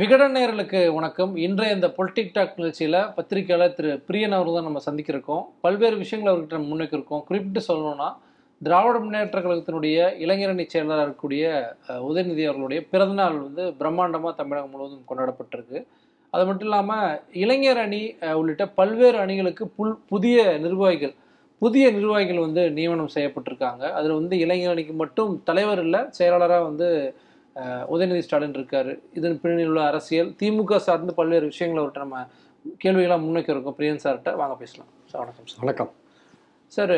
விகடன் நேயர்களுக்கு வணக்கம். இன்றைய இந்த பொலிட்டிக் டாக் நிகழ்ச்சியில் பத்திரிகையாளர் திரு பிரியன் அவர்கள் தான் நம்ம சந்திக்கிறோம். பல்வேறு விஷயங்கள் அவர்கிட்ட முன்வைக்கிறோம். குறிப்பிட்டு சொல்லணும்னா திராவிட முன்னேற்ற கழகத்தினுடைய இளைஞரணி செயலராக இருக்கக்கூடிய உதயநிதி அவர்களுடைய பிறந்தநாள் வந்து பிரம்மாண்டமாக தமிழகம் முழுவதும் கொண்டாடப்பட்டிருக்கு. அது மட்டும் இல்லாமல் இளைஞர் அணி உள்ளிட்ட பல்வேறு அணிகளுக்கு புதிய நிர்வாகிகள் வந்து நியமனம் செய்யப்பட்டிருக்காங்க. அதில் வந்து இளைஞர் அணிக்கு மட்டும் தலைவர் இல்லை, செயலாளராக வந்து உதயநிதி ஸ்டாலின் இருக்கார். இதன் பின்னணியில் உள்ள அரசியல், திமுக சார்ந்து பல்வேறு விஷயங்களை அவர்கிட்ட நம்ம கேள்விகளாக முன்வைக்க இருக்கோம். பிரியன் சார்கிட்ட வாங்க பேசலாம். சார் வணக்கம். வணக்கம் சார்.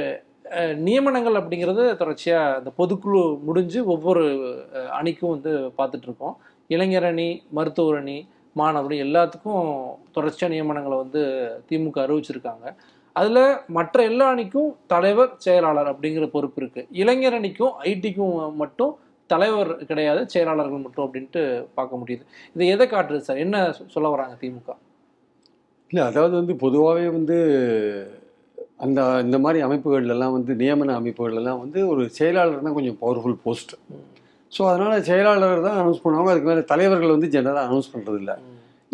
நியமனங்கள் அப்படிங்கிறது தொடர்ச்சியாக இந்த பொதுக்குழு முடிஞ்சு ஒவ்வொரு அணிக்கும் வந்து பார்த்துட்ருக்கோம். இளைஞர் அணி, மருத்துவர் அணி, மாணவர் எல்லாத்துக்கும் தொடர்ச்சியாக நியமனங்களை வந்து திமுக அறிவிச்சிருக்காங்க. அதில் மற்ற எல்லா அணிக்கும் தலைவர், செயலாளர் அப்படிங்கிற பொறுப்பு இருக்குது. இளைஞர் அணிக்கும் ஐடிக்கும் மட்டும் தலைவர் கிடையாது, செயலாளர்கள் மட்டும் அப்படின்ட்டு பார்க்க முடியுது. இது எதை காட்டுறது சார்? என்ன சொல்ல வராங்க திமுக? இல்லை, அதாவது வந்து பொதுவாகவே வந்து அந்த இந்த மாதிரி அமைப்புகள்லாம் வந்து நியமன அமைப்புகள்லாம் வந்து ஒரு செயலாளர் தான் கொஞ்சம் பவர்ஃபுல் போஸ்ட். ஸோ அதனால் செயலாளர் தான் அனௌன்ஸ் பண்ணுவாங்க. அதுக்கு மேலே தலைவர்கள் வந்து ஜெனரலாக அனௌன்ஸ் பண்ணுறது இல்லை.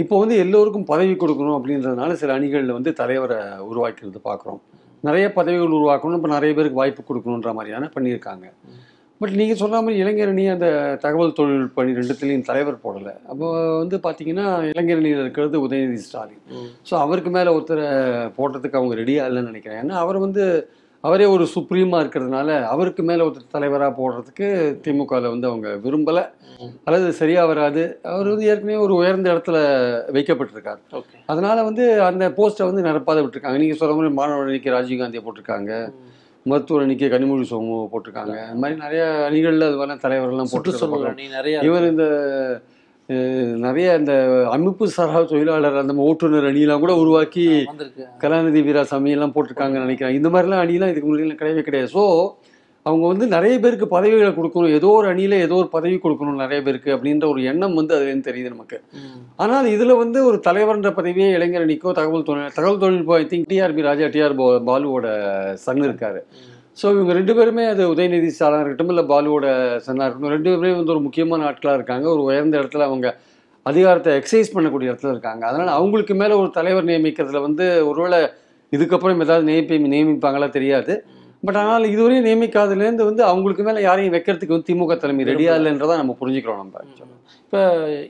இப்போ வந்து எல்லோருக்கும் பதவி கொடுக்கணும் அப்படின்றதுனால சில அணிகளில் வந்து தலைவரை உருவாக்கிறது பார்க்குறோம். நிறைய பதவிகள் உருவாக்கணும், இப்போ நிறைய பேருக்கு வாய்ப்பு கொடுக்கணுன்ற மாதிரியான பண்ணியிருக்காங்க. பட் நீங்கள் சொன்ன மாதிரி இளைஞரணி அந்த தகவல் தொழில்நுட்ப அணி ரெண்டுத்துலேயும் தலைவர் போடலை. அப்போ வந்து பார்த்தீங்கன்னா இளைஞரணியில் இருக்கிறது உதயநிதி ஸ்டாலின். ஸோ அவருக்கு மேலே ஒருத்தரை போடுறதுக்கு அவங்க ரெடியாக இல்லைன்னு நினைக்கிறேன். ஏன்னா அவர் வந்து அவரே ஒரு சுப்ரீமாக இருக்கிறதுனால அவருக்கு மேலே ஒருத்தர் தலைவராக போடுறதுக்கு திமுகவில் வந்து அவங்க விரும்பலை, அல்லது சரியாக வராது. அவர் வந்து ஏற்கனவே ஒரு உயர்ந்த இடத்துல வைக்கப்பட்டிருக்காரு. அதனால் வந்து அந்த போஸ்ட்டை வந்து நிரப்பாத விட்டுருக்காங்க. நீங்கள் சொல்கிற மாதிரி மாணவர் அணிக்கு ராஜீவ்காந்தியை போட்டிருக்காங்க, மருத்துவர் அணிக்கு கனிமொழி சோமுவை போட்டிருக்காங்க. இந்த மாதிரி நிறைய அணிகளில் அது மாதிரி தலைவர்கள்லாம் போட்டு இவர் இந்த நிறைய இந்த அமைப்பு சாரா தொழிலாளர் அந்த ஓட்டுநர் அணியெல்லாம் கூட உருவாக்கி கலாநிதி வீராசாமி எல்லாம் போட்டிருக்காங்கன்னு நினைக்கிறாங்க. இந்த மாதிரிலாம் அணியெல்லாம் இதுக்கு முன்னாடிலாம் கிடையவே கிடையாது. ஸோ அவங்க வந்து நிறைய பேருக்கு பதவிகளை கொடுக்கணும், ஏதோ ஒரு அணியில் ஏதோ ஒரு பதவி கொடுக்கணும் நிறைய பேருக்கு அப்படின்ற ஒரு எண்ணம் வந்து அதுலேருந்து தெரியுது நமக்கு. ஆனால் இதில் வந்து ஒரு தலைவர்ன்ற பதவியே இளைஞர் அணிக்கோ தகவல் தொழில்நுட்பம் I think TR B Raja, TR பாலுவோட சன் இருக்காரு. ஸோ இவங்க ரெண்டு பேருமே, அது உதயநிதி ஸ்டாலினாக இருக்கட்டும் இல்லை பாலுவோட சன்னாக இருக்கட்டும், ரெண்டு பேருமே வந்து ஒரு முக்கியமான ஆட்களாக இருக்காங்க. ஒரு உயர்ந்த இடத்துல அவங்க அதிகாரத்தை எக்ஸசைஸ் பண்ணக்கூடிய இடத்துல இருக்காங்க. அதனால் அவங்களுக்கு மேலே ஒரு தலைவர் நியமிக்கிறதுல வந்து ஒருவேளை இதுக்கப்புறம் ஏதாவது நியமிப்பாங்களா தெரியாது. பட் ஆனால் இதுவரையும் நியமிக்காதுலேருந்து வந்து அவங்களுக்கு மேலே யாரையும் வைக்கிறதுக்கு வந்து திமுக தலைமை ரெடியா இல்லைன்றதான் நம்ம புரிஞ்சுக்கிறோம். நம்ம இப்போ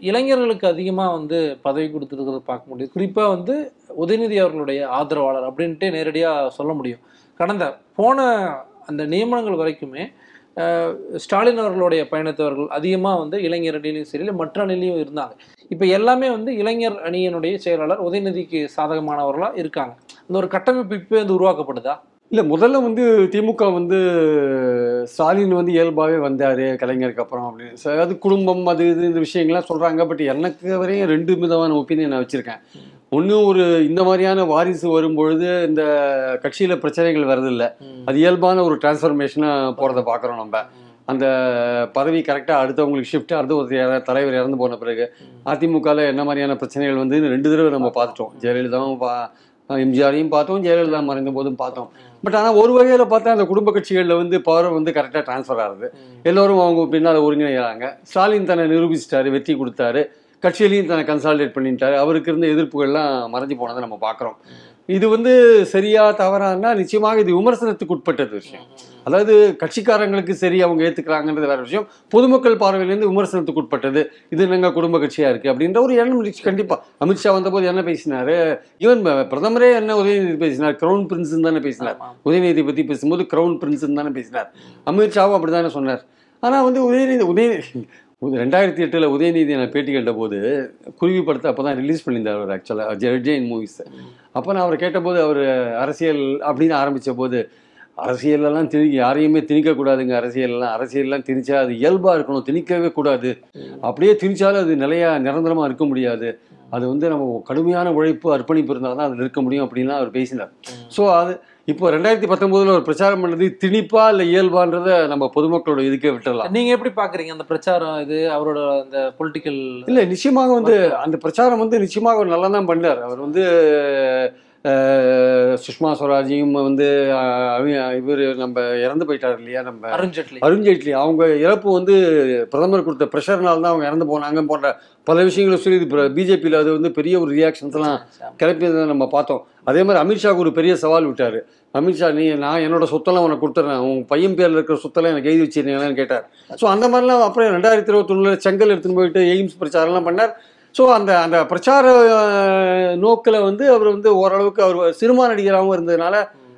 இளைஞர்களுக்கு அதிகமாக வந்து பதவி கொடுத்துருக்கிறத பார்க்க முடியும். குறிப்பாக வந்து உதயநிதி அவர்களுடைய ஆதரவாளர் அப்படின்ட்டு நேரடியாக சொல்ல முடியும். போன அந்த நியமனங்கள் வரைக்குமே ஸ்டாலின் அவர்களுடைய பயணத்தவர்கள் அதிகமாக வந்து இளைஞர் அணியிலையும் சரி, மற்ற அணிலையும் இருந்தாங்க. இப்போ எல்லாமே வந்து இளைஞர் அணியினுடைய செயலாளர் உதயநிதிக்கு சாதகமானவர்களாக இருக்காங்க. அந்த ஒரு கட்டமைப்பு இப்போ வந்து உருவாக்கப்படுதா? இல்லை, முதல்ல வந்து திமுக வந்து ஸ்டாலின் வந்து இயல்பாகவே வந்தார் கலைஞருக்கு அப்புறம் அப்படின்னு. அதாவது குடும்பம் அது இது இந்த விஷயங்கள்லாம் சொல்கிறாங்க. பட் எனக்கு வரையும் ரெண்டு விதமான ஒப்பீனியன் நான் வச்சுருக்கேன். ஒன்று, ஒரு இந்த மாதிரியான வாரிசு வரும்பொழுது இந்த கட்சியில் பிரச்சனைகள் வர்றதில்லை, அது இயல்பான ஒரு டிரான்ஸ்ஃபர்மேஷனாக போகிறத பார்க்குறோம். நம்ம அந்த பதவி கரெக்டாக அடுத்தவங்களுக்கு ஷிஃப்ட், அடுத்த தலைவர் இறந்து போன பிறகு அதிமுகவில் என்ன மாதிரியான பிரச்சனைகள் வந்து ரெண்டு தடவை நம்ம பார்த்துட்டோம். ஜெயலலிதாவும் எம்ஜிஆரையும் பார்த்தோம், ஜெயலலிதா மறைந்த போதும் பார்த்தோம். பட் ஆனால் ஒரு வகையில் பார்த்தா அந்த குடும்ப கட்சிகளில் வந்து பவர் வந்து கரெக்டாக டிரான்ஸ்ஃபர் ஆகுது, எல்லோரும் அவங்க பின்னால் ஒருங்கிணைகிறாங்க. ஸ்டாலின் தன்னை நிரூபிச்சிட்டாரு, வெற்றி கொடுத்தாரு, கட்சியிலையும் தன்னை கன்சால்டேட் பண்ணிட்டாரு. அவருக்கு இருந்த எதிர்ப்புகள்லாம் மறைஞ்சு போனதை நம்ம பார்க்குறோம். இது வந்து சரியா தவறானா நிச்சயமாக இது விமர்சனத்துக்கு உட்பட்டது விஷயம். அதாவது கட்சிக்காரங்களுக்கு சரி அவங்க ஏற்றுக்கிறாங்கன்றது வேற விஷயம், பொதுமக்கள் பார்வையிலேருந்து விமர்சனத்துக்கு உட்பட்டது. இது என்னங்க குடும்ப கட்சியாக இருக்குது அப்படின்ற ஒரு எண்ணம் கண்டிப்பாக. அமித்ஷா வந்தபோது என்ன பேசினார், ஈவன் பிரதமரே என்ன உதயநிதி பேசினார், கிரவுன் பிரின்ஸ்ன்னு தானே பேசினார். உதயநிதி பற்றி பேசும்போது கிரவுன் பிரின்ஸ்ன்னு தானே பேசினார். அமித்ஷாவும் அப்படி தானே சொன்னார். ஆனால் வந்து உதயநிதி 2008 உதயநிதி நான் பேட்டி கேட்டபோது, குருவி படத்தை அப்போ தான் ரிலீஸ் பண்ணியிருந்தார் அவர். ஆக்சுவலாக ஜெயின் மூவிஸ் அப்போ நான் அவரை கேட்டபோது, அவர் அரசியல் அப்படின்னு ஆரம்பித்த போது, அரசியலெல்லாம் யாரையுமே திணிக்கக்கூடாதுங்க, அரசியல்லாம் திணிச்சா அது இயல்பாக இருக்கணும், திணிக்கவே கூடாது. அப்படியே திணிச்சாலும் அது நிரந்தரமாக இருக்க முடியாது. அது வந்து நம்ம கடுமையான உழைப்பு, அர்ப்பணிப்பு இருந்தால் தான் அதில் இருக்க முடியும் அப்படின்லாம் அவர் பேசினார். ஸோ அது இப்போ 2019 ஒரு பிரச்சாரம் பண்ணது திணிப்பா இல்லை இயல்பான்றத நம்ம பொதுமக்களோட இதுக்கே விட்டுடலாம். நீங்கள் எப்படி பார்க்குறீங்க அந்த பிரச்சாரம்? இது அவரோட அந்த பொலிட்டிக்கல் இல்லை, நிச்சயமாக வந்து அந்த பிரச்சாரம் வந்து நிச்சயமாக அவர் நல்லா தான் பண்ணார். அவர் வந்து சுஷ்மா ஸ்வராஜையும் வந்து இவர் நம்ம இறந்து போயிட்டார் இல்லையா, நம்ம அருண்ஜேட்லி. அவங்க இறப்பு வந்து பிரதமர் கொடுத்த ப்ரெஷர்னால தான் அவங்க இறந்து போனாங்க போன்ற பல விஷயங்களை சொல்லி பிஜேபியில் அது வந்து பெரிய ஒரு ரியாக்ஷன்ஸ்லாம் கிளப்பியதை நம்ம பார்த்தோம். அதே மாதிரி அமித்ஷாவுக்கு ஒரு பெரிய சவால் விட்டார். அமித்ஷா, நீ நான் என்னோட சொத்தெல்லாம் உனக்கு கொடுத்துட்றேன், உன் பையன் பேரில் இருக்கிற சொத்தெல்லாம் எனக்கு எழுதி வச்சிருந்தீங்களான்னு கேட்டார். ஸோ அந்த மாதிரிலாம் அப்புறம் 2021 செங்கல் எடுத்துன்னு போயிட்டு எய்ம்ஸ் பிரச்சாரம்லாம் பண்ணார். ஸோ அந்த அந்த பிரச்சார நோக்கில் வந்து அவர் வந்து ஓரளவுக்கு அவர் சினிமா நடிகராகவும் இருந்ததுனால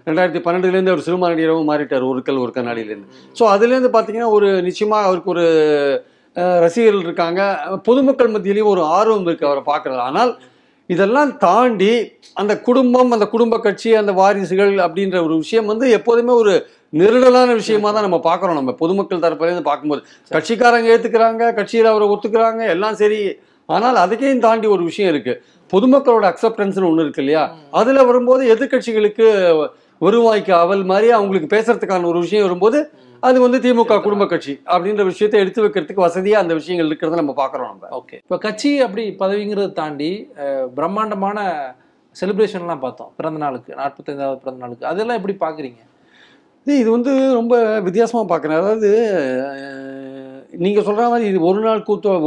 2012 அவர் சினிமா நடிகராகவும் மாறிட்டார், ஒரு கண்ணாடியிலேருந்து. ஸோ அதுலேருந்து பார்த்தீங்கன்னா ஒரு நிச்சயமாக அவருக்கு ஒரு ரசிகர்கள் இருக்காங்க, பொதுமக்கள் மத்தியிலையும் ஒரு ஆர்வம் இருக்குது அவரை பார்க்குறது. ஆனால் இதெல்லாம் தாண்டி அந்த குடும்பம், அந்த குடும்ப கட்சி, அந்த வாரிசுகள் அப்படின்ற ஒரு விஷயம் வந்து எப்போதுமே ஒரு நெருடலான விஷயமா தான் நம்ம பார்க்குறோம். நம்ம பொதுமக்கள் தரப்புலேருந்து பார்க்கும்போது கட்சிக்காரங்க ஏற்றுக்கிறாங்க, கட்சியில் அவரை ஒத்துக்கிறாங்க, எல்லாம் சரி. ஆனால் அதுக்கையும் தாண்டி ஒரு விஷயம் இருக்குது, பொதுமக்களோட அக்செப்டன்ஸ்னு ஒன்று இருக்கு இல்லையா. அதில் வரும்போது எதிர்கட்சிகளுக்கு வருவாய்க்கு அவல் மாதிரி அவங்களுக்கு பேசுறதுக்கான ஒரு விஷயம் வரும்போது அது வந்து திமுக குடும்ப கட்சி அப்படின்ற விஷயத்தை எடுத்து வைக்கிறதுக்கு வசதியாக அந்த விஷயங்கள் இருக்கிறத நம்ம பார்க்குறோம். நம்ம ஓகே, இப்போ கட்சி அப்படி பதவிங்கிறத தாண்டி பிரம்மாண்டமான செலிப்ரேஷன்லாம் பார்த்தோம் பிறந்த நாளுக்கு, 45வது பிறந்த நாளுக்கு. அதெல்லாம் எப்படி பார்க்குறீங்க? இது வந்து ரொம்ப வித்தியாசமாக பார்க்குறேன். அதாவது நீங்கள் சொல்கிற மாதிரி இது ஒரு நாள்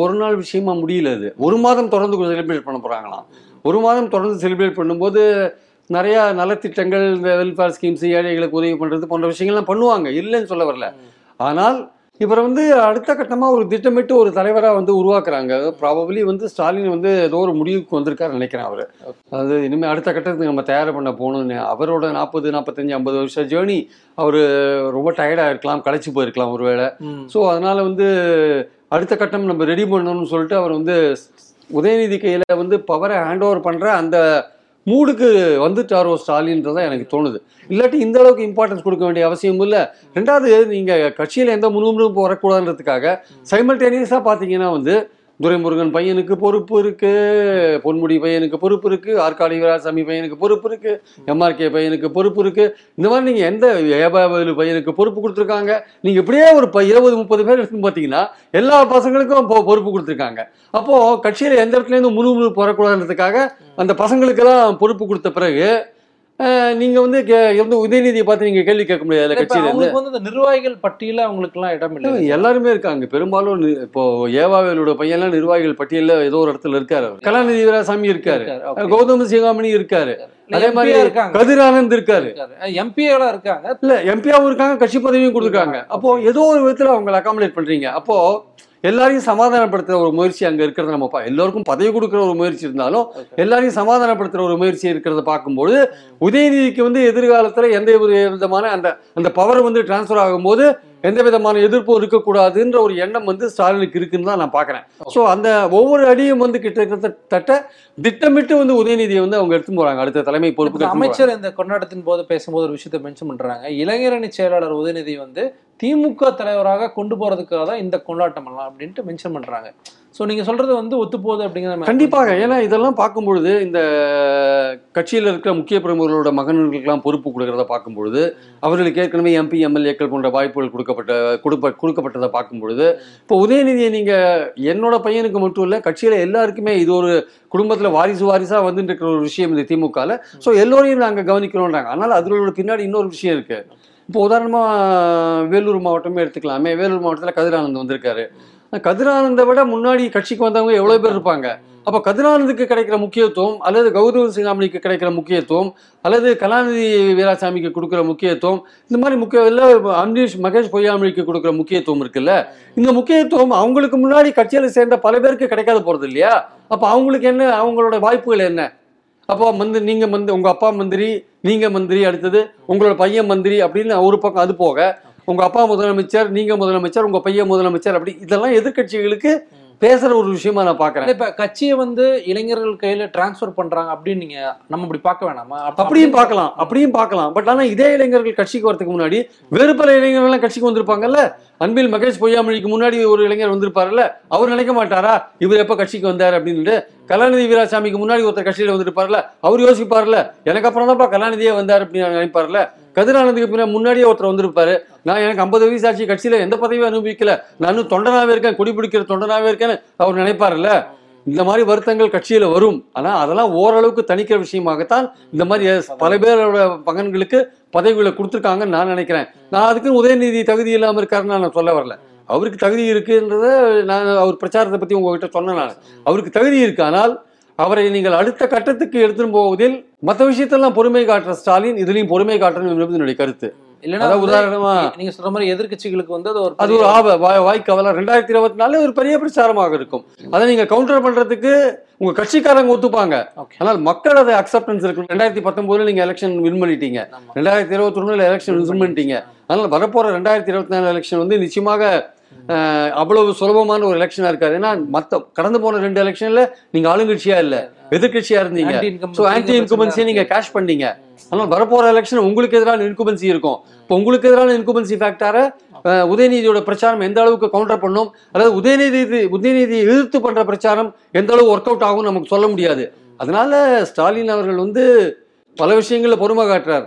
ஒரு நாள் விஷயமா முடியல. அது ஒரு மாதம் தொடர்ந்து செலிப்ரேட் பண்ண போகிறாங்களாம். ஒரு மாதம் தொடர்ந்து செலிப்ரேட் பண்ணும்போது நிறையா நலத்திட்டங்கள், இந்த வெல்ஃபேர் ஸ்கீம்ஸ், ஏழைகளுக்கு உதவி பண்ணுறது போன்ற விஷயங்கள்லாம் பண்ணுவாங்க, இல்லைன்னு சொல்ல வரல. ஆனால் இவரை வந்து அடுத்த கட்டமாக ஒரு திட்டமிட்டு ஒரு தலைவராக வந்து உருவாக்குறாங்க. ப்ராபப்ளி வந்து ஸ்டாலின் வந்து ஏதோ ஒரு முடிவுக்கு வந்திருக்காருன்னு நினைக்கிறேன் அவர். அது இனிமேல் அடுத்த கட்டத்துக்கு நம்ம தயார் பண்ண போகணும்னு. அவரோட 40, 45, 50 வருஷம் ஜேர்னி, அவர் ரொம்ப டயர்டாக இருக்கலாம், களைச்சி போயிருக்கலாம் ஒரு வேளை. ஸோ அதனால் வந்து அடுத்த கட்டம் நம்ம ரெடி பண்ணணும்னு சொல்லிட்டு அவர் வந்து உதயநிதி கையில் வந்து பவரை ஹேண்ட் ஓவர் பண்ணுற அந்த மூடுக்கு வந்துட்டாரோ ஸ்டாலின்றதான் எனக்கு தோணுது. இல்லாட்டி இந்த அளவுக்கு இம்பார்ட்டன்ஸ் கொடுக்க வேண்டிய அவசியம் இல்லை. ரெண்டாவது, நீங்கள் கட்சியில் எந்த முன்னும் வரக்கூடாதுன்றதுக்காக சைமல்டேனியஸாக பார்த்தீங்கன்னா வந்து துரைமுருகன் பையனுக்கு பொறுப்பு இருக்குது, பொன்முடி பையனுக்கு பொறுப்பு இருக்குது, ஆற்காடு வீராசாமி பையனுக்கு பொறுப்பு இருக்குது, எம்ஆர்கே பையனுக்கு பொறுப்பு இருக்குது. இந்த மாதிரி நீங்கள் எந்த ஏபாவலு பையனுக்கு பொறுப்பு கொடுத்துருக்காங்க. நீங்கள் இப்படியே ஒரு 20-30 பேர் இருக்குன்னு பார்த்தீங்கன்னா எல்லா பசங்களுக்கும் பொறுப்பு கொடுத்துருக்காங்க. அப்போது கட்சியில் எந்த இடத்துலேருந்து முழு வரக்கூடாதுன்றதுக்காக அந்த பசங்களுக்கெல்லாம் பொறுப்பு கொடுத்த பிறகு நீங்கள் வந்து உதயநிதியை பார்த்து நீங்கள் கேள்வி கேட்க முடியாது. கட்சியில் வந்து அந்த நிர்வாகிகள் பட்டியலில் அவங்களுக்குலாம் இடம் இல்லை, எல்லாருமே இருக்காங்க. பெரும்பாலும் இப்போ ஏவாவேலோட பையன்லாம் நிர்வாகிகள் பட்டியலில் ஏதோ ஒரு இடத்துல இருக்காரு. கலாநிதி வீராசாமி இருக்காரு, கௌதம சிங்காமணி இருக்காரு, அதே மாதிரி கதிர் ஆனந்த் இருக்காரு, எம்பியாலாம் இருக்காங்க. இல்லை, எம்பியாவும் இருக்காங்க, கட்சி பதவியும் கொடுத்துருக்காங்க. அப்போ ஏதோ ஒரு விதத்தில் அவங்களை அகாமடேட் பண்றீங்க. அப்போ எல்லாரையும் சமாதானப்படுத்துகிற ஒரு முயற்சி அங்கே இருக்கிறத நம்ம எல்லோருக்கும் பதவி கொடுக்குற ஒரு முயற்சி இருந்தாலும் எல்லாரையும் சமாதானப்படுத்துகிற ஒரு முயற்சி இருக்கிறத பார்க்கும்போது உதயநிதிக்கு வந்து எதிர்காலத்தில் எந்த விதமான அந்த அந்த பவர் வந்து டிரான்ஸ்ஃபர் ஆகும்போது எந்த விதமான எதிர்ப்பும் இருக்கக்கூடாதுன்ற ஒரு எண்ணம் வந்து ஸ்டாலினுக்கு இருக்குன்னு தான் நான் பார்க்குறேன். ஸோ அந்த ஒவ்வொரு அடியும் வந்து கிட்டத்தட்ட திட்டமிட்டு வந்து உதயநிதியை வந்து அவங்க எடுத்து போகிறாங்க அடுத்த தலைமை பொறுப்பு. அமைச்சர் இந்த கொண்டாட்டத்தின் போது பேசும்போது ஒரு விஷயத்தை மென்ஷன் பண்ணுறாங்க, இளைஞரணி செயலாளர் உதயநிதி வந்து திமுக தலைவராக கொண்டு போகிறதுக்காக தான் இந்த கொண்டாட்டம் எல்லாம் அப்படின்ட்டு மென்ஷன் பண்ணுறாங்க. ஸோ நீங்கள் சொல்கிறது வந்து ஒத்துப்போகுது அப்படிங்கிற கண்டிப்பாக. ஏன்னா இதெல்லாம் பார்க்கும்பொழுது இந்த கட்சியில் இருக்கிற முக்கிய பிரமுகர்களோட மகன்களுக்கெல்லாம் பொறுப்பு கொடுக்குறத பார்க்கும்பொழுது அவர்களுக்கு ஏற்கனவே எம்பி, எம்எல்ஏக்கள் போன்ற வாய்ப்புகள் கொடுக்கப்பட்டதை பார்க்கும்பொழுது இப்போ உதயநிதியை நீங்கள் என்னோட பையனுக்கு மட்டும் இல்லை கட்சியில் எல்லாருக்குமே இது ஒரு குடும்பத்தில் வாரிசாக வந்துட்டு இருக்கிற ஒரு விஷயம் இந்த திமுகவில். ஸோ எல்லோரையும் நாங்கள் கவனிக்கிறோன்றாங்க. ஆனால் அதோட பின்னாடி இன்னொரு விஷயம் இருக்குது. இப்போ உதாரணமாக வேலூர் மாவட்டமே எடுத்துக்கலாமே. வேலூர் மாவட்டத்தில் கதிர் ஆனந்த் வந்திருக்காரு. கதிர் ஆனந்தை விட முன்னாடி கட்சிக்கு வந்தவங்க எவ்வளோ பேர் இருப்பாங்க. அப்போ கதிர் ஆனந்துக்கு கிடைக்கிற முக்கியத்துவம் அல்லது கௌதம சிங்காமணிக்கு கிடைக்கிற முக்கியத்துவம் அல்லது கலாநிதி வீராசாமிக்கு கொடுக்குற முக்கியத்துவம், இந்த மாதிரி மகேஷ் பொய்யாமணிக்கு கொடுக்குற முக்கியத்துவம் இருக்குல்ல, இந்த முக்கியத்துவம் அவங்களுக்கு முன்னாடி கட்சியில் சேர்ந்த பல பேருக்கு கிடைக்காத போகிறது இல்லையா. அப்போ அவங்களுக்கு என்ன, அவங்களோட வாய்ப்புகள் என்ன? அப்போ வந்து நீங்கள் வந்து உங்கள் அப்பா மந்திரி, நீங்கள் மந்திரி, அடுத்தது உங்களோட பையன் மந்திரி அப்படின்னு ஒரு பக்கம், அது போக உங்கள் அப்பா முதலமைச்சர், நீங்கள் முதலமைச்சர், உங்கள் பையன் முதலமைச்சர், அப்படி இதெல்லாம் எதிர்கட்சிகளுக்கு பேசுகிற ஒரு விஷயமா நான் பார்க்குறேன். இப்போ கட்சியை வந்து இளைஞர்கள் கையில் டிரான்ஸ்ஃபர் பண்ணுறாங்க அப்படின்னு நீங்கள் நம்ம இப்படி பார்க்க வேணாமா? அப்படியும் பார்க்கலாம், அப்படியும் பார்க்கலாம். பட் ஆனால் இதே இளைஞர்கள் கட்சிக்கு வரதுக்கு முன்னாடி வேறு பல இளைஞர்கள்லாம் கட்சிக்கு வந்திருப்பாங்கல்ல. அன்பில் மகேஷ் பொய்யாமணிக்கு முன்னாடி ஒரு இளைஞர் வந்திருப்பாருல்ல, அவர் நினைக்க மாட்டாரா இவர் எப்போ கட்சிக்கு வந்தார் அப்படின்ட்டு. கலாநிதி வீராசாமிக்கு முன்னாடி ஒருத்தர் கட்சியில் வந்துருப்பாருல்ல, அவர் யோசிப்பார்ல, எனக்கு அப்புறம் தான்ப்பா கலாநிதியே வந்தார் அப்படின்னு நினைப்பார்ல. கதிரானந்துக்கு பின்னா முன்னாடியே ஒருத்தர் வந்திருப்பாரு, நான் எனக்கு 50 வயசு ஆச்சு, கட்சியில் எந்த பதவியும் அனுபவிக்கல, நான் தொண்டனாகவே இருக்கேன், குடி பிடிக்கிற தொண்டனாகவே இருக்கேன்னு அவர் நினைப்பார்ல. இந்த மாதிரி வருத்தங்கள் கட்சியில வரும். ஆனா அதெல்லாம் ஓரளவுக்கு தணிக்கிற விஷயமாகத்தான் இந்த மாதிரி பல பேரோட மகன்களுக்கு பதவிகளை கொடுத்துருக்காங்கன்னு நான் நினைக்கிறேன். நான் அதுக்குன்னு உதயநிதி தகுதி இல்லாமல் இருக்காருன்னு நான் சொல்ல வரல. அவருக்கு தகுதி இருக்குன்றத நான் அவர் பிரச்சாரத்தை பத்தி உங்ககிட்ட சொன்னேன். நான் அவருக்கு தகுதி இருக்கு, ஆனால் அவரை நீங்கள் அடுத்த கட்டத்துக்கு எடுத்துன்னு போவதில் மற்ற விஷயத்தெல்லாம் பொறுமை காட்டுற ஸ்டாலின் இதுலையும் பொறுமை காட்டணும் என்பது என்னுடைய கருத்து. இல்லைன்னா உதாரணமா நீங்க சொல்ற மாதிரி எதிர்கட்சிகளுக்கு வந்து அது ஒரு ஆப வாய்க்கவலை 2024 ஒரு பெரிய பிரச்சாரமாக இருக்கும். அதை நீங்க கவுண்டர் பண்றதுக்கு உங்க கட்சிக்காரங்க ஒத்துப்பாங்க, ஆனால் மக்கள் அதை அக்செப்டன்ஸ் இருக்கும். 2019 நீங்க எலெக்ஷன் வின் பண்ணிட்டீங்க, 2021 எலெக்ஷன் வின் பண்ணிட்டீங்க. அதனால வரப்போற 2024 எலெக்ஷன் வந்து நிச்சயமாக அவ்வளவு சுலபமான ஒரு எலெக்ஷனா இருக்காது. ஏன்னா மத்த கடந்து போன 2 எலெக்ஷன்ல நீங்க ஆளுங்கட்சியா இல்ல எதிர்கட்சியா இருந்தீங்க. சோ ஆன்டி இன்கும்பன்சியை நீங்க கேஷ் பண்ணீங்க. ஆனால் வரப்போற எலெக்ஷன் உங்களுக்கு எதிரான இன்கும்பன்சி இருக்கும். இப்போ உங்களுக்கு எதிரான இன்கும்பன்சி ஃபேக்டார உதயநிதியோட பிரச்சாரம் எந்த அளவுக்கு கவுண்டர் பண்ணும், அதாவது உதயநிதி எதிர்த்து பண்ற பிரச்சாரம் எந்த அளவு ஒர்க் அவுட் ஆகும் நமக்கு சொல்ல முடியாது. அதனால ஸ்டாலின் அவர்கள் வந்து பல விஷயங்கள்ல பொறுமை காட்டுறார்.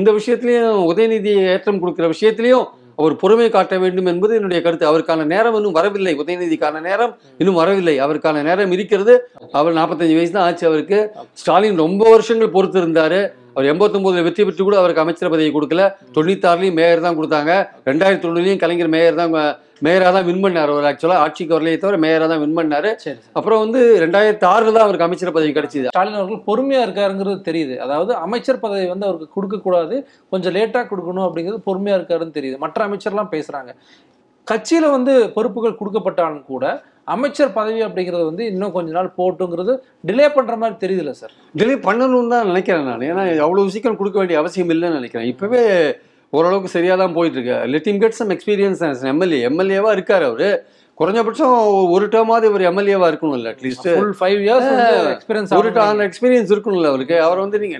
இந்த விஷயத்திலயும் உதயநிதி ஏற்றம் கொடுக்கிற விஷயத்திலயும் அவர் பொறுமை காட்ட வேண்டும் என்பது என்னுடைய கருத்து. அவருக்கான நேரம் இன்னும் வரவில்லை, உதயநிதிக்கான நேரம் இன்னும் வரவில்லை. அவருக்கான நேரம் இருக்கிறது. அவர் 45 வயசு தான் ஆச்சு அவருக்கு. ஸ்டாலின் ரொம்ப வருஷங்கள் பொறுத்து இருந்தாரு. அவர் 89 வெற்றி பெற்று கூட அவருக்கு அமைச்சர் பதவி கொடுக்கல. 96 மேயர் தான் கொடுத்தாங்க. 2001 கலைஞர் மேயராக தான் வின் பண்ணார். அவர் ஆக்சுவலா ஆட்சிக்கு வரலையே தவிர மேயராக தான் வின் பண்ணாரு. அப்புறம் வந்து 2006 தான் அவருக்கு அமைச்சர் பதவி கிடைச்சிது. ஸ்டாலின் அவர்கள் பொறுமையா இருக்காருங்கிறது தெரியுது. அதாவது அமைச்சர் பதவி வந்து அவருக்கு கொடுக்க கூடாது, கொஞ்சம் லேட்டா கொடுக்கணும் அப்படிங்கிறது பொறுமையா இருக்காருன்னு தெரியுது. மற்ற அமைச்சர்லாம் பேசுறாங்க. கட்சியில வந்து பொறுப்புகள் கொடுக்கப்பட்டாலும் கூட அமைச்சர் பதவி அப்படிங்கிறது வந்து இன்னும் கொஞ்ச நாள் போட்டுங்கிறது டிலே பண்ற மாதிரி தெரியுதுல்ல சார்? டிலே பண்ணணும்னு தான் நினைக்கிறேன் நான். ஏன்னா அவ்வளவு சீக்கிரம் கொடுக்க வேண்டிய அவசியம் இல்லைன்னு நினைக்கிறேன். இப்பவே ஓரளவுக்கு சரியா தான் போயிட்டு இருக்கு. Let him get some experience. எம்எல்ஏவா இருக்காரு அவரு. குறைஞ்சபட்சம் ஒரு டேர்மாவது இவர் எம்எல்ஏவா இருக்கணும்ல. அட்லீஸ்ட் ஃபுல் 5 இயர்ஸ் எக்ஸ்பீரியன்ஸ், ஒரு டேர்ம் எக்ஸ்பீரியன்ஸ் இருக்கணும்ல அவருக்கு. அவர் வந்து நீங்க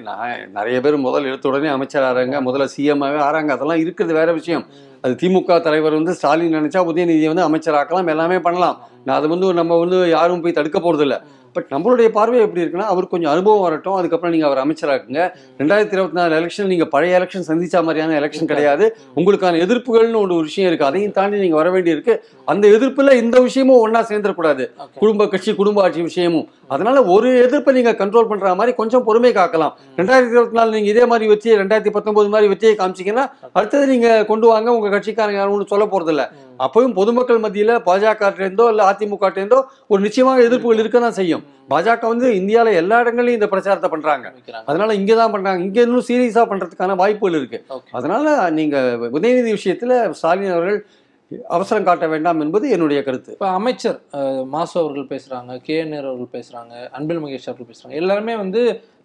நிறைய பேர் முதல் எடுத்த உடனே அமைச்சர் ஆறாங்க, முதல்ல சிஎம்ஆவே ஆறாங்க. அதெல்லாம் இருக்கிறது வேற விஷயம். அது திமுக தலைவர் வந்து ஸ்டாலின் நினைச்சா உதயநிதியை வந்து அமைச்சராக்கலாம், எல்லாமே பண்ணலாம். நான் அது வந்து நம்ம வந்து யாரும் போய் தடுக்க போறது இல்லை. பட் நம்மளுடைய பார்வை எப்படி இருக்குன்னா அவருக்கு கொஞ்சம் அனுபவம் வரட்டும், அதுக்கப்புறம் நீங்க அவர் அமைச்சராக்குங்க. 2024 எலெக்ஷன் நீங்க பழைய எலெக்ஷன் சந்திச்ச மாதிரியான எலெக்ஷன் கிடையாது. உங்களுக்கான எதிர்ப்புகள்னு ஒரு விஷயம் இருக்கு, அதையும் தாண்டி நீங்க வர வேண்டி இருக்கு. அந்த எதிர்ப்புல இந்த விஷயமும் ஒன்னா சேர்ந்துடக்கூடாது, குடும்ப கட்சி குடும்ப ஆட்சி விஷயமும். அதனால ஒரு எதிர்ப்பை நீங்க கண்ட்ரோல் பண்ற மாதிரி கொஞ்சம் பொறுமை காக்கலாம். 2024 நீங்க இதே மாதிரி வெற்றியை 2019 மாதிரி வெற்றியை காமிச்சிங்கன்னா அடுத்தது நீங்க கொண்டு வாங்க, உங்க கட்சிக்காரங்க யாரும் சொல்ல போறது இல்லை. அப்பவும் பொதுமக்கள் மத்தியில பாஜக இருந்தோ இல்ல அதிமுக இருந்தோ ஒரு நிச்சயமாக எதிர்ப்புகள் இருக்கதான் செய்யும். பாஜக வந்து இந்தியாவில எல்லா இடங்களையும் இந்த பிரச்சாரத்தை பண்றாங்க. அதனால இங்கதான் பண்றாங்க. இங்க இன்னும் சீரியஸா பண்றதுக்கான வாய்ப்புகள் இருக்கு. அதனால நீங்க உதயநிதி விஷயத்துல ஸ்டாலின் அவர்கள் அவசரம் காட்ட வேண்டாம் என்பது என்னுடைய கருத்து. இப்போ அமைச்சர் மாசு அவர்கள் பேசுறாங்க, கே என் நேரு அவர்கள் பேசுறாங்க, அன்பில் மகேஷ் அவர்கள் பேசுறாங்க. எல்லாருமே வந்து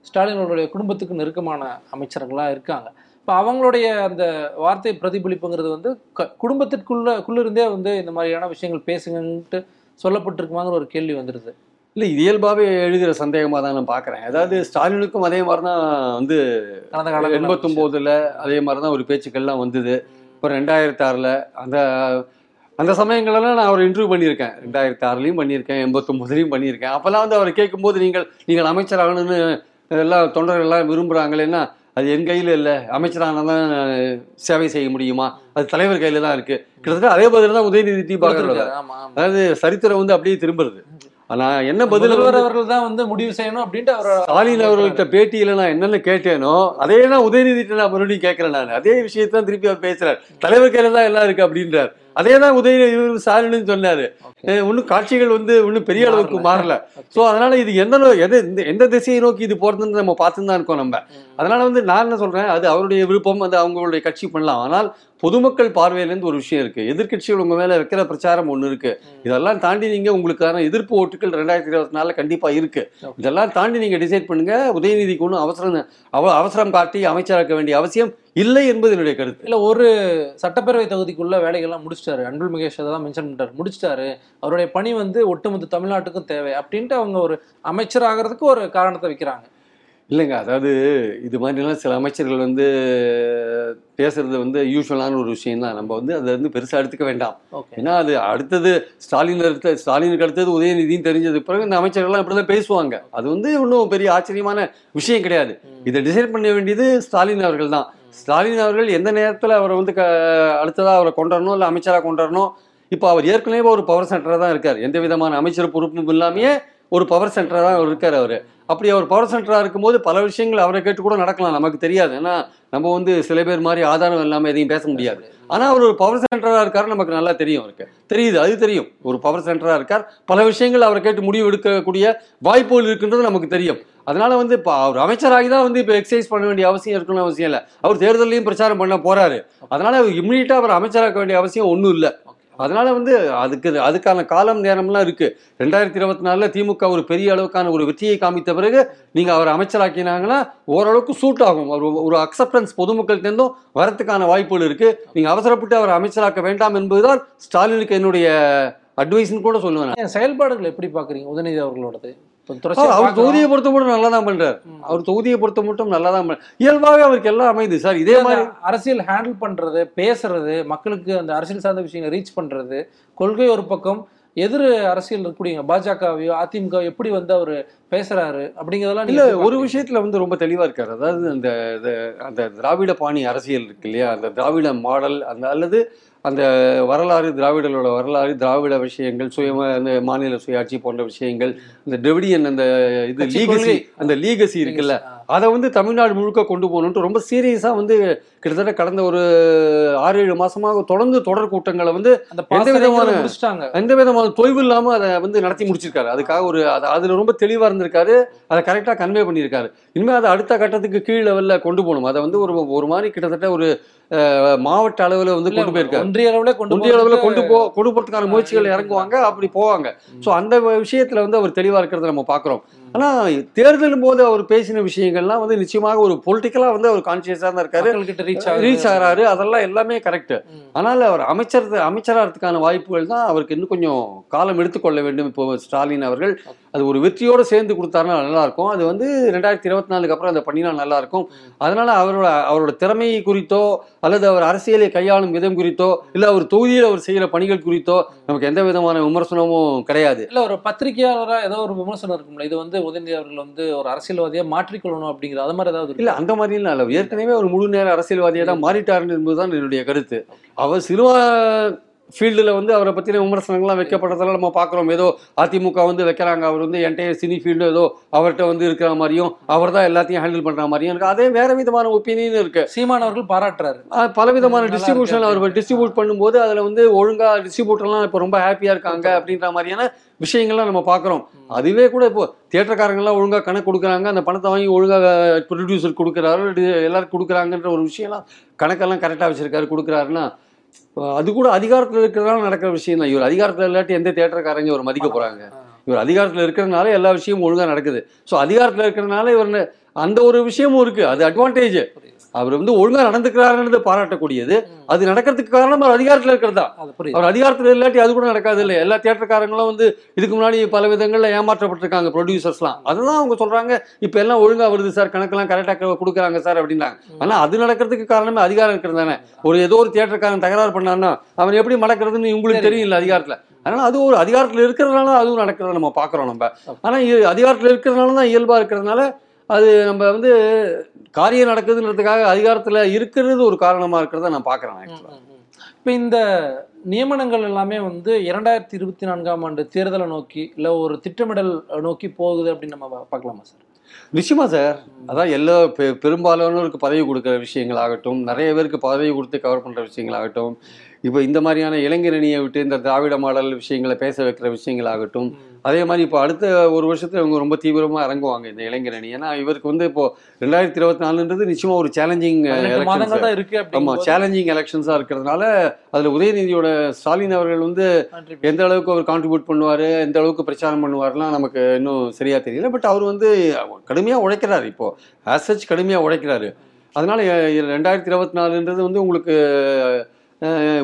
ஸ்டாலின் அவர்களுடைய குடும்பத்துக்கு நெருக்கமான அமைச்சர்களா இருக்காங்க. இப்போ அவங்களுடைய அந்த வார்த்தை பிரதிபலிப்புங்கிறது வந்து குடும்பத்திற்குள்ளே வந்து இந்த மாதிரியான விஷயங்கள் பேசுங்கன்ட்டு சொல்லப்பட்டிருக்குமாங்கிற ஒரு கேள்வி வந்துடுது. இல்லை, இது இயல்பாகவே எழுதுகிற சந்தேகமாக தான் நான் பார்க்குறேன். அதாவது ஸ்டாலினுக்கும் அதே மாதிரி தான் வந்து 1989 அதே மாதிரி தான் ஒரு பேச்சுக்கள்லாம் வந்தது. அப்புறம் 2006 அந்த சமயங்களெல்லாம் நான் அவர் இன்டர்வியூ பண்ணியிருக்கேன். 2006 பண்ணியிருக்கேன், 1989 பண்ணியிருக்கேன். அப்போல்லாம் வந்து அவரை கேட்கும்போது நீங்கள் அமைச்சராகணும்னு எல்லாம் தொண்டர்கள்லாம் விரும்புகிறாங்களேன்னா அது என் கையில் இல்லை, அமைச்சரானால் தான் சேவை செய்ய முடியுமா, அது தலைவர் கையில் தான் இருக்குது. கிட்டத்தட்ட அதே பதில் தான் உதயநிதி டி பார்க்குறாரு. அதாவது சரித்திரம் வந்து அப்படியே திரும்புறது. ஆனால் என்ன பதில் அவர்கள் தான் வந்து முடிவு செய்யணும் அப்படின்ட்டு அவர் ஸ்டாலின் அவர்கள்ட்ட பேட்டியில் நான் என்னென்ன கேட்டேனோ அதே தான் உதயநிதிட்டு நான் மறுபடியும் கேட்குறேன். நான் அதே விஷயத்தான் திருப்பி அவர் பேசுகிறார். தலைவர் கையில் தான் எல்லாம் இருக்குது அப்படின்றார். அதே தான் உதயநிதி ஸ்டாலின் சொன்னார். இன்னும் காட்சிகள் வந்து இன்னும் பெரிய அளவுக்கு மாறல. ஸோ அதனால இது எந்த திசையை நோக்கி இது போறதுன்னு நம்ம பார்த்துன்னு தான் இருக்கோம் நம்ம. அதனால வந்து நான் என்ன சொல்றேன், அது அவருடைய விருப்பம், அது அவங்களுடைய கட்சி பண்ணலாம். ஆனால் பொதுமக்கள் பார்வையிலேருந்து ஒரு விஷயம் இருக்கு. எதிர்கட்சிகள் உங்க மேல வைக்கிற பிரச்சாரம் ஒண்ணு இருக்கு. இதெல்லாம் தாண்டி நீங்க உங்களுக்கான எதிர்ப்பு ஓட்டுகள் 2024 கண்டிப்பா இருக்கு. இதெல்லாம் தாண்டி நீங்க டிசைட் பண்ணுங்க. உதயநிதிக்கு ஒன்றும் அவசரம் காட்டி அமைச்சராக்க வேண்டிய அவசியம் இல்லை என்பது என்னுடைய கருத்து. இல்லை, ஒரு சட்டப்பேரவை தொகுதிக்குள்ள வேலைகள்லாம் முடிச்சிட்டாரு. அன்பில் மகேஷ் அதெல்லாம் மென்ஷன் பண்ணிட்டாரு, முடிச்சிட்டாரு. அவருடைய பணி வந்து ஒட்டுமொத்த தமிழ்நாட்டுக்கும் தேவை அப்படின்ட்டு அவங்க ஒரு அமைச்சர் ஆகிறதுக்கு ஒரு காரணத்தை வைக்கிறாங்க இல்லைங்க. அதாவது இது மாதிரிலாம் சில அமைச்சர்கள் வந்து பேசுறது வந்து யூஸ்வலான ஒரு விஷயம் தான். நம்ம வந்து அதை வந்து பெருசாக எடுத்துக்க வேண்டாம். ஏன்னா அது அடுத்தது ஸ்டாலினுக்கு அடுத்தது உதயநிதினு தெரிஞ்சதுக்கு பிறகு இந்த அமைச்சர்கள்லாம் இப்படி தான் பேசுவாங்க. அது வந்து இன்னும் பெரிய ஆச்சரியமான விஷயம் கிடையாது. இதை டிசைட் பண்ண வேண்டியது ஸ்டாலின் அவர்கள் தான். ஸ்டாலின் அவர்கள் எந்த நேரத்தில் அவரை வந்து அடுத்ததாக அவரை கொண்டாடணும், இல்லை அமைச்சராக கொண்டாடணும். இப்போ அவர் ஏற்கனவே ஒரு பவர் சென்டராக தான் இருக்கார். எந்த விதமான அமைச்சர் பொறுப்பும் இல்லாமையே ஒரு பவர் சென்டராக தான் அவர் இருக்கார். அவர் அப்படி அவர் பவர் சென்டராக இருக்கும்போது பல விஷயங்கள் அவரை கேட்டு கூட நடக்கலாம், நமக்கு தெரியாது. ஏன்னா நம்ம வந்து சில பேர் மாதிரி ஆதாரம் இல்லாமல் எதையும் பேச முடியாது. ஆனால் அவர் ஒரு பவர் சென்டராக இருக்கார், நமக்கு நல்லா தெரியும், அவருக்கு தெரியுது, அது தெரியும். ஒரு பவர் சென்டராக இருக்கார், பல விஷயங்கள் அவரை கேட்டு முடிவு எடுக்கக்கூடிய வாய்ப்புகள் இருக்குன்றது நமக்கு தெரியும். அதனால வந்து இப்போ அவர் அமைச்சராகி தான் வந்து இப்போ எக்ஸசைஸ் பண்ண வேண்டிய அவசியம் இருக்கணும்னு அவசியம் இல்லை. அவர் தேர்தலையும் பிரச்சாரம் பண்ண போறாரு, அதனால அவர் இம்மிடியேட்டாக அவர் அமைச்சராக வேண்டிய அவசியம் ஒன்றும் இல்லை. அதனால வந்து அதுக்கான காலம் நேரம்லாம் இருக்கு. 2024 திமுக ஒரு பெரிய அளவுக்கான ஒரு வெற்றியை காமித்த பிறகு நீங்க அவர் அமைச்சராக்கினாங்கன்னா ஓரளவுக்கு சூட் ஆகும், ஒரு அக்செப்டன்ஸ் பொதுமக்கள் தேர்ந்தும் வரத்துக்கான வாய்ப்புகள் இருக்கு. நீங்க அவசரப்பட்டு அவர் அமைச்சராக்க வேண்டாம் என்பதுதான் ஸ்டாலினுக்கு என்னுடைய அட்வைஸ்ன்னு கூட சொல்லுவேன். செயல்பாடுகள் எப்படி பாக்குறீங்க உதயநிதி அவர்களோடது? அவர் தொகுதியை பொறுத்த மட்டும் நல்லா தான் பண்றாரு. இயல்பாகவே அவருக்கு எல்லாம் அமைது சார். இதே மாதிரி அரசியல் ஹேண்டில் பண்றது, பேசுறது, மக்களுக்கு அந்த அரசியல் சார்ந்த விஷயங்கள் ரீச் பண்றது, கொள்கை ஒரு பக்கம், எதிர் அரசியல் இருக்கக்கூடிய பாஜகவையோ அதிமுக எப்படி வந்து அவர் பேசுறாரு அப்படிங்கிறதெல்லாம் இல்லை. ஒரு விஷயத்துல வந்து ரொம்ப தெளிவா இருக்காரு. அதாவது அந்த அந்த திராவிட பாணி அரசியல் இருக்கு இல்லையா, அந்த திராவிட மாடல், அந்த அல்லது அந்த வரலாறு, திராவிடர்களோட வரலாறு, திராவிட விஷயங்கள், அந்த மாநில சுயாட்சி போன்ற விஷயங்கள், இந்த டிவிடியன் அந்த இது லீகசி, அந்த லீகசி இருக்குல்ல, அதை வந்து தமிழ்நாடு முழுக்க கொண்டு போகணுன்ட்டு ரொம்ப சீரியஸாக வந்து கிட்டத்தட்ட கடந்த ஒரு 6-7 மாசமாக தொடர்ந்து தொடர் கூட்டங்களை வந்து எந்த விதமான தொய்வு இல்லாமல் அதை வந்து நடத்தி முடிச்சிருக்காரு. அதுக்காக ஒரு அதில் ரொம்ப தெளிவாக இருந்திருக்காரு, அதை கரெக்டாக கன்வே பண்ணியிருக்காரு. இனிமேல் அதை அடுத்த கட்டத்துக்கு கீழ் லெவலில் கொண்டு போகணும். அதை வந்து ஒரு மாதிரி கிட்டத்தட்ட ஒரு மாவட்ட அளவில் வந்து கொண்டு போயிருக்காரு. ஒன்றிய அளவில் கொண்டு போறதுக்கான முயற்சிகள் இறங்குவாங்க, அப்படி போவாங்க. ஸோ அந்த விஷயத்துல வந்து அவர் தெளிவா இருக்கிறத நம்ம பாக்குறோம். ஆனா தேர்தலும் போது அவர் பேசின விஷயங்கள்லாம் வந்து நிச்சயமாக ஒரு பொலிட்டிக்கலா வந்து அவர் கான்சியஸா தான் இருக்காரு, ரீச் ஆகிறாரு, அதெல்லாம் எல்லாமே கரெக்ட். ஆனால் அவர் அமைச்சராகிறதுக்கான வாய்ப்புகள் தான் அவருக்கு இன்னும் கொஞ்சம் காலம் எடுத்துக்கொள்ள வேண்டும். இப்போ ஸ்டாலின் அவர்கள் அது ஒரு வெற்றியோடு சேர்ந்து கொடுத்தாருன்னா நல்லா இருக்கும். அது வந்து 2024 அப்புறம் அதை பண்ணினா நல்லா இருக்கும். அதனால அவரோட திறமை குறித்தோ அல்லது அவர் அரசியலை கையாளும் விதம் குறித்தோ இல்லை அவர் தொகுதியில் அவர் செய்கிற பணிகள் குறித்தோ நமக்கு எந்த விதமான விமர்சனமும் கிடையாது. இல்லை, ஒரு பத்திரிகையாளராக ஏதோ ஒரு விமர்சனம் இருக்கும்ல, இது வந்து உதயநிதி அவர்கள் வந்து ஒரு அரசியல்வாதியாக மாற்றிக்கொள்ளணும் அப்படிங்கிற அது மாதிரி ஏதாவது இல்லை? அந்த மாதிரிலாம் இல்லை. ஏற்கனவே ஒரு முழு நேர அரசியல்வாதியாக தான் மாறிட்டாருன்னு என்பதுதான் என்னுடைய கருத்து. அவர் ஃபீல்டில் வந்து அவரை பற்றின விமர்சனங்கள்லாம் வைக்கப்பட்டதெல்லாம் நம்ம பார்க்குறோம். ஏதோ அதிமுக வந்து வைக்கிறாங்க, அவர் வந்து என்டையர் சினி ஃபீல்டு ஏதோ அவர்கிட்ட வந்து இருக்கிற மாதிரியும், அவர் தான் எல்லாத்தையும் ஹேண்டில் பண்ணுற மாதிரியும் இருக்குது. அதே வேறு விதமான ஒப்பீனியன் இருக்குது. சீமானவர்கள் பாராட்டுறாரு, பல விதமான டிஸ்ட்ரிபியூஷன் அவர் டிஸ்ட்ரிபியூட் பண்ணும்போது அதில் வந்து ஒழுங்காக டிஸ்ட்ரிபியூட்டர்லாம் இப்போ ரொம்ப ஹாப்பியாக இருக்காங்க அப்படின்ற மாதிரியான விஷயங்கள்லாம் நம்ம பார்க்குறோம். அதுவே கூட இப்போ தியேட்டர்காரங்கள்லாம் ஒழுங்காக கணக்கு கொடுக்குறாங்க, அந்த பணத்தை வாங்கி ஒழுங்காக ப்ரொடியூசர் கொடுக்குறாரு, எல்லாரும் கொடுக்குறாங்கன்ற ஒரு விஷயம்லாம் கணக்கெல்லாம் கரெக்டாக வச்சுருக்காரு, கொடுக்குறாருன்னா அது கூட அதிகாரத்தில் இருக்கிறதுனால நடக்கிற விஷயம் தான். இவர் அதிகாரத்தில் இல்லாட்டி எந்த தியேட்டர்காரங்க இவர் மதிக்க போகிறாங்க? இவர் அதிகாரத்தில் இருக்கிறதுனால எல்லா விஷயமும் ஒழுங்காக நடக்குது. ஸோ அதிகாரத்தில் இருக்கிறதுனால இவர் அந்த ஒரு விஷயமும் இருக்குது, அது அட்வான்டேஜ். அவர் வந்து ஒழுங்காக நடந்துக்கிறாருன்றது பாராட்டக்கூடியது. அது நடக்கிறதுக்கு காரணம் அவர் அதிகாரத்தில் இருக்கிறதா. அவர் அதிகாரத்தில் இல்லாட்டி அது கூட நடக்காது இல்லை. எல்லா தியேட்டர்காரங்களும் வந்து இதுக்கு முன்னாடி பல விதங்களில் ஏமாற்றப்பட்டிருக்காங்க ப்ரொடியூசர்ஸ்லாம். அதுதான் அவங்க சொல்கிறாங்க இப்போ எல்லாம் ஒழுங்காக வருது சார், கணக்கெல்லாம் கரெக்டாக கொடுக்குறாங்க சார் அப்படின்னாங்க. ஆனால் அது நடக்கிறதுக்கு காரணமே அதிகாரம் இருக்கிறது தானே. ஒரு ஏதோ ஒரு தியேட்டர்காரன் தகராறு பண்ணான்னா அவன் எப்படி மடக்கிறதுன்னு உங்களுக்கு தெரியும் இல்லை அதிகாரத்தில். அதனால் அது ஒரு அதிகாரத்தில் இருக்கிறதுனால அதுவும் நடக்கிறத நம்ம பார்க்குறோம் நம்ம. ஆனால் அதிகாரத்தில் இருக்கிறதுனால தான் இயல்பாக இருக்கிறதுனால அது நம்ம வந்து காரியம் நடக்குதுன்றதுக்காக அதிகாரத்தில் இருக்கிறது ஒரு காரணமாக இருக்கிறத நான் பார்க்குறேன் ஆக்சுவலாக. இப்போ இந்த நியமனங்கள் எல்லாமே வந்து 2024 தேர்தலை நோக்கி இல்லை ஒரு திட்டமிடல் நோக்கி போகுது அப்படின்னு நம்ம பார்க்கலாமா சார்? நிச்சயமா சார். அதான் எல்லா பெரும்பாலானோருக்கு பதவி கொடுக்குற விஷயங்களாகட்டும், நிறைய பேருக்கு பதவி கொடுத்து கவர் பண்ணுற விஷயங்களாகட்டும், இப்போ இந்த மாதிரியான இளைஞர் அணியை விட்டு இந்த திராவிட மாடல் விஷயங்களை பேச வைக்கிற விஷயங்களாகட்டும், அதே மாதிரி இப்போ அடுத்த ஒரு வருஷத்தில் இவங்க ரொம்ப தீவிரமாக இறங்குவாங்க இந்த இளைஞர் அணி. ஏன்னா இவருக்கு வந்து இப்போ 2024 நிச்சயமாக ஒரு சேலஞ்சிங் எலெக்ஷன்ஸாக இருக்கிறதுனால அதில் உதயநிதியோட ஸ்டாலின் அவர்கள் வந்து எந்த அளவுக்கு அவர் கான்ட்ரிபியூட் பண்ணுவார், எந்த அளவுக்கு பிரச்சாரம் பண்ணுவார்லாம் நமக்கு இன்னும் சரியாக தெரியல. பட் அவர் வந்து கடுமையாக உழைக்கிறாரு, இப்போது ஆஸ் சச் கடுமையாக உழைக்கிறாரு. அதனால் 2024 வந்து உங்களுக்கு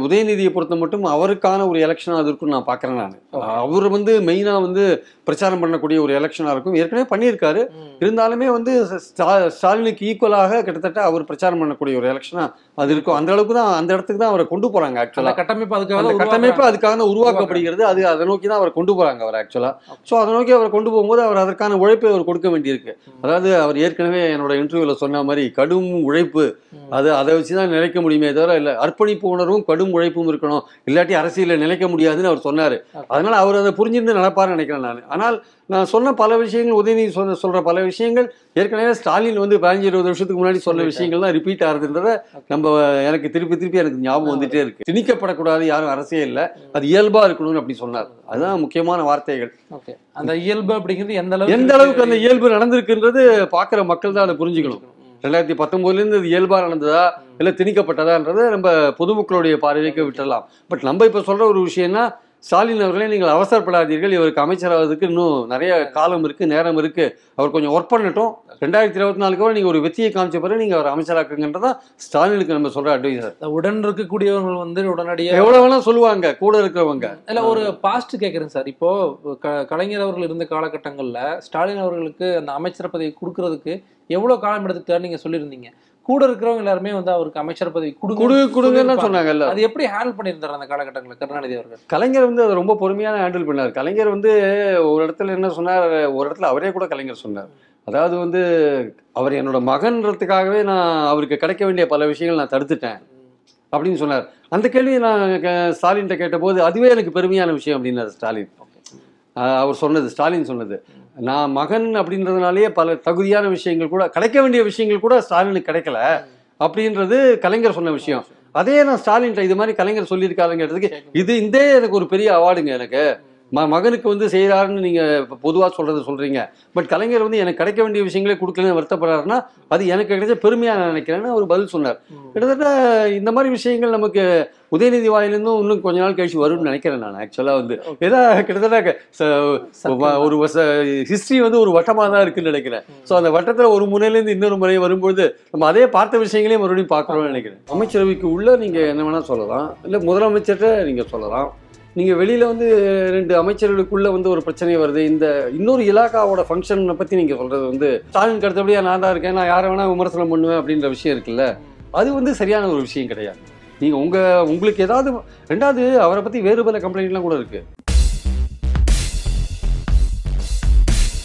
உதயநிதியை பொறுத்த மட்டும் அவருக்கான ஒரு எலெக்ஷனாக அது இருக்குன்னு நான் பார்க்குறேன். நான் அவர் வந்து மெயினாக வந்து பிரச்சாரம் பண்ணக்கூடிய ஒரு எலெக்ஷனாக இருக்கும். ஏற்கனவே பண்ணியிருக்காரு, இருந்தாலுமே வந்து ஸ்டாலினுக்கு ஈக்குவலாக கிட்டத்தட்ட அவர் பிரச்சாரம் பண்ணக்கூடிய ஒரு எலெக்ஷனாக அது இருக்கும். அந்த அளவுக்கு தான் அந்த இடத்துக்கு தான் அவரை கொண்டு போகிறாங்க ஆக்சுவலாக. கட்டமைப்பு அதுக்காக உருவாக்கப்படுகிறது, அது அதை நோக்கி தான் அவரை கொண்டு போகிறாங்க அவர் ஆக்சுவலாக. ஸோ அதை நோக்கி அவரை கொண்டு போகும்போது அவர் அதற்கான உழைப்பை அவர் கொடுக்க வேண்டியிருக்கு. அதாவது அவர் ஏற்கனவே என்னோட இன்டர்வியூவில் சொன்ன மாதிரி கடும் உழைப்பு, அதை வச்சு தான் நினைக்க முடியுமே தவிர இல்லை அர்ப்பணிப்பு உணர்வு உணர்வும் கடும் உழைப்பும் இருக்கணும், இல்லாட்டி அரசியலில் நிலைக்க முடியாதுன்னு அவர் சொன்னார். அதனால அவர் அதை புரிஞ்சிருந்து நடப்பார்னு நினைக்கிறேன் நான். ஆனால் நான் சொன்ன பல விஷயங்கள், உதயநிதி சொல்ற பல விஷயங்கள் ஏற்கனவே ஸ்டாலின் 15-20 வருஷத்துக்கு முன்னாடி சொன்ன விஷயங்கள் தான் ரிப்பீட் ஆகுதுன்றத நம்ம எனக்கு திருப்பி ஞாபகம் வந்துட்டே இருக்கு. திணிக்கப்படக்கூடாது யாரும் அரசியல்ல, அது இயல்பா இருக்கணும்னு அப்படி சொன்னார். அதுதான் முக்கியமான வார்த்தைகள். அந்த இயல்பு அப்படிங்கிறது எந்த அளவுக்கு அந்த இயல்பு நடந்திருக்குன்றது பாக்குற மக்கள் தான் அதை புரிஞ்சுக்கணும். 2019 இது இயல்பா நடந்ததா இல்ல திணிக்கப்பட்டதான்றதை நம்ம பொதுமக்களுடைய பார்வைக்கு விட்டுடலாம். பட் நம்ம இப்ப சொல்ற ஒரு விஷயம்னா, ஸ்டாலின் அவர்களே நீங்கள் அவசரப்படாதீர்கள், இவருக்கு அமைச்சராவதுக்கு இன்னும் நிறைய காலம் இருக்குது, நேரம் இருக்குது, அவர் கொஞ்சம் ஒர்க் பண்ணட்டும், 2024 வரை நீங்கள் ஒரு வெற்றியை காமிச்ச பிறகு நீங்கள் அவர் அமைச்சராக்குங்கன்றதான் ஸ்டாலினுக்கு நம்ம சொல்கிற அட்வைஸ். உடன் இருக்கக்கூடியவங்க உடனடியாக எவ்வளோ வேணாலும் சொல்லுவாங்க, கூட இருக்கிறவங்க இல்லை. ஒரு பாஸ்ட் கேட்குறேன் சார். இப்போது கலைஞர் அவர்கள் இருந்த காலகட்டங்களில் ஸ்டாலின் அவர்களுக்கு அந்த அமைச்சர் பதவி கொடுக்கறதுக்கு எவ்வளோ காலம் எடுத்துட்டார் நீங்கள் சொல்லியிருந்தீங்க. கூட இருக்கிறவங்க எல்லாருமே அவருக்கு அமைச்சர் பதவி கொடுங்கன்னு சொன்னாங்கல்ல, அது எப்படி ஹேண்டில் பண்ணியிருந்தார் அந்த காலகட்டங்களில் கருணாநிதி அவர்கள்? கலைஞர் அதை ரொம்ப பொறுமையான ஹேண்டில் பண்ணார். கலைஞர் ஒரு இடத்துல என்ன சொன்னார், ஒரு இடத்துல அவரே கூட கலைஞர் சொன்னார், அதாவது அவர் என்னோட மகன்றதுக்காகவே நான் அவருக்கு கிடைக்க வேண்டிய பல விஷயங்கள் நான் தடுத்துட்டேன் அப்படின்னு சொன்னார். அந்த கேள்வியை நான் ஸ்டாலின்கிட்ட கேட்டபோது அதுவே எனக்கு பெருமையான விஷயம் அப்படின்னாரு ஸ்டாலின். அவர் சொன்னது, ஸ்டாலின் சொன்னது, நான் மகன் அப்படின்றதுனாலேயே பல தகுதியான விஷயங்கள் கூட கிடைக்க வேண்டிய விஷயங்கள் கூட ஸ்டாலினுக்கு கிடைக்கல அப்படின்றது கலைஞர் சொன்ன விஷயம். அதே நான் ஸ்டாலின்கிட்ட இது மாதிரி கலைஞர் சொல்லியிருக்காருங்கிறதுக்கு இது இதே எனக்கு ஒரு பெரிய அவார்டுங்க. எனக்கு மகனுக்கு செய்கிறாருன்னு நீங்கள் பொதுவாக சொல்கிறது சொல்கிறீங்க, பட் கலைஞர் எனக்கு கிடைக்க வேண்டிய விஷயங்களே கொடுக்கலன்னு வருத்தப்படுறாருன்னா அது எனக்கு கிடைச்ச பெருமையாக நான் நினைக்கிறேன்னு அவர் பதில் சொன்னார். கிட்டத்தட்ட இந்த மாதிரி விஷயங்கள் நமக்கு உதயநிதி வாயிலிருந்தும் இன்னும் கொஞ்ச நாள் கழிச்சு வரும்னு நினைக்கிறேன் நான். ஆக்சுவலாக ஏதா கிட்டத்தட்ட ஒரு ஹிஸ்ட்ரி ஒரு வட்டமாக தான் இருக்குன்னு நினைக்கிறேன். ஸோ அந்த வட்டத்தில் ஒரு முறையிலேருந்து இன்னொரு முறை வரும்பொழுது நம்ம அதே பார்த்த விஷயங்களையும் மறுபடியும் பார்க்குறோம்னு நினைக்கிறேன். அமைச்சரவைக்கு உள்ள நீங்கள் என்ன வேணால் சொல்லலாம், இல்லை முதலமைச்சர்கிட்ட நீங்கள் சொல்லலாம், நீங்கள் வெளியில் 2 அமைச்சர்களுக்குள்ளே ஒரு பிரச்சனை வருது, இந்த இன்னொரு இலாக்காவோட ஃபங்க்ஷனை பற்றி நீங்கள் சொல்கிறது ஸ்டாலின் கருத்தபடியாக நான் தான் இருக்கேன், நான் யாரை வேணால் விமர்சனம் பண்ணுவேன் அப்படின்ற விஷயம் இருக்குல்ல, அது சரியான ஒரு விஷயம் கிடையாது. நீங்கள் உங்களுக்கு ஏதாவது, ரெண்டாவது அவரை பற்றி வேறு பல கம்ப்ளைண்ட்லாம் கூட இருக்குது.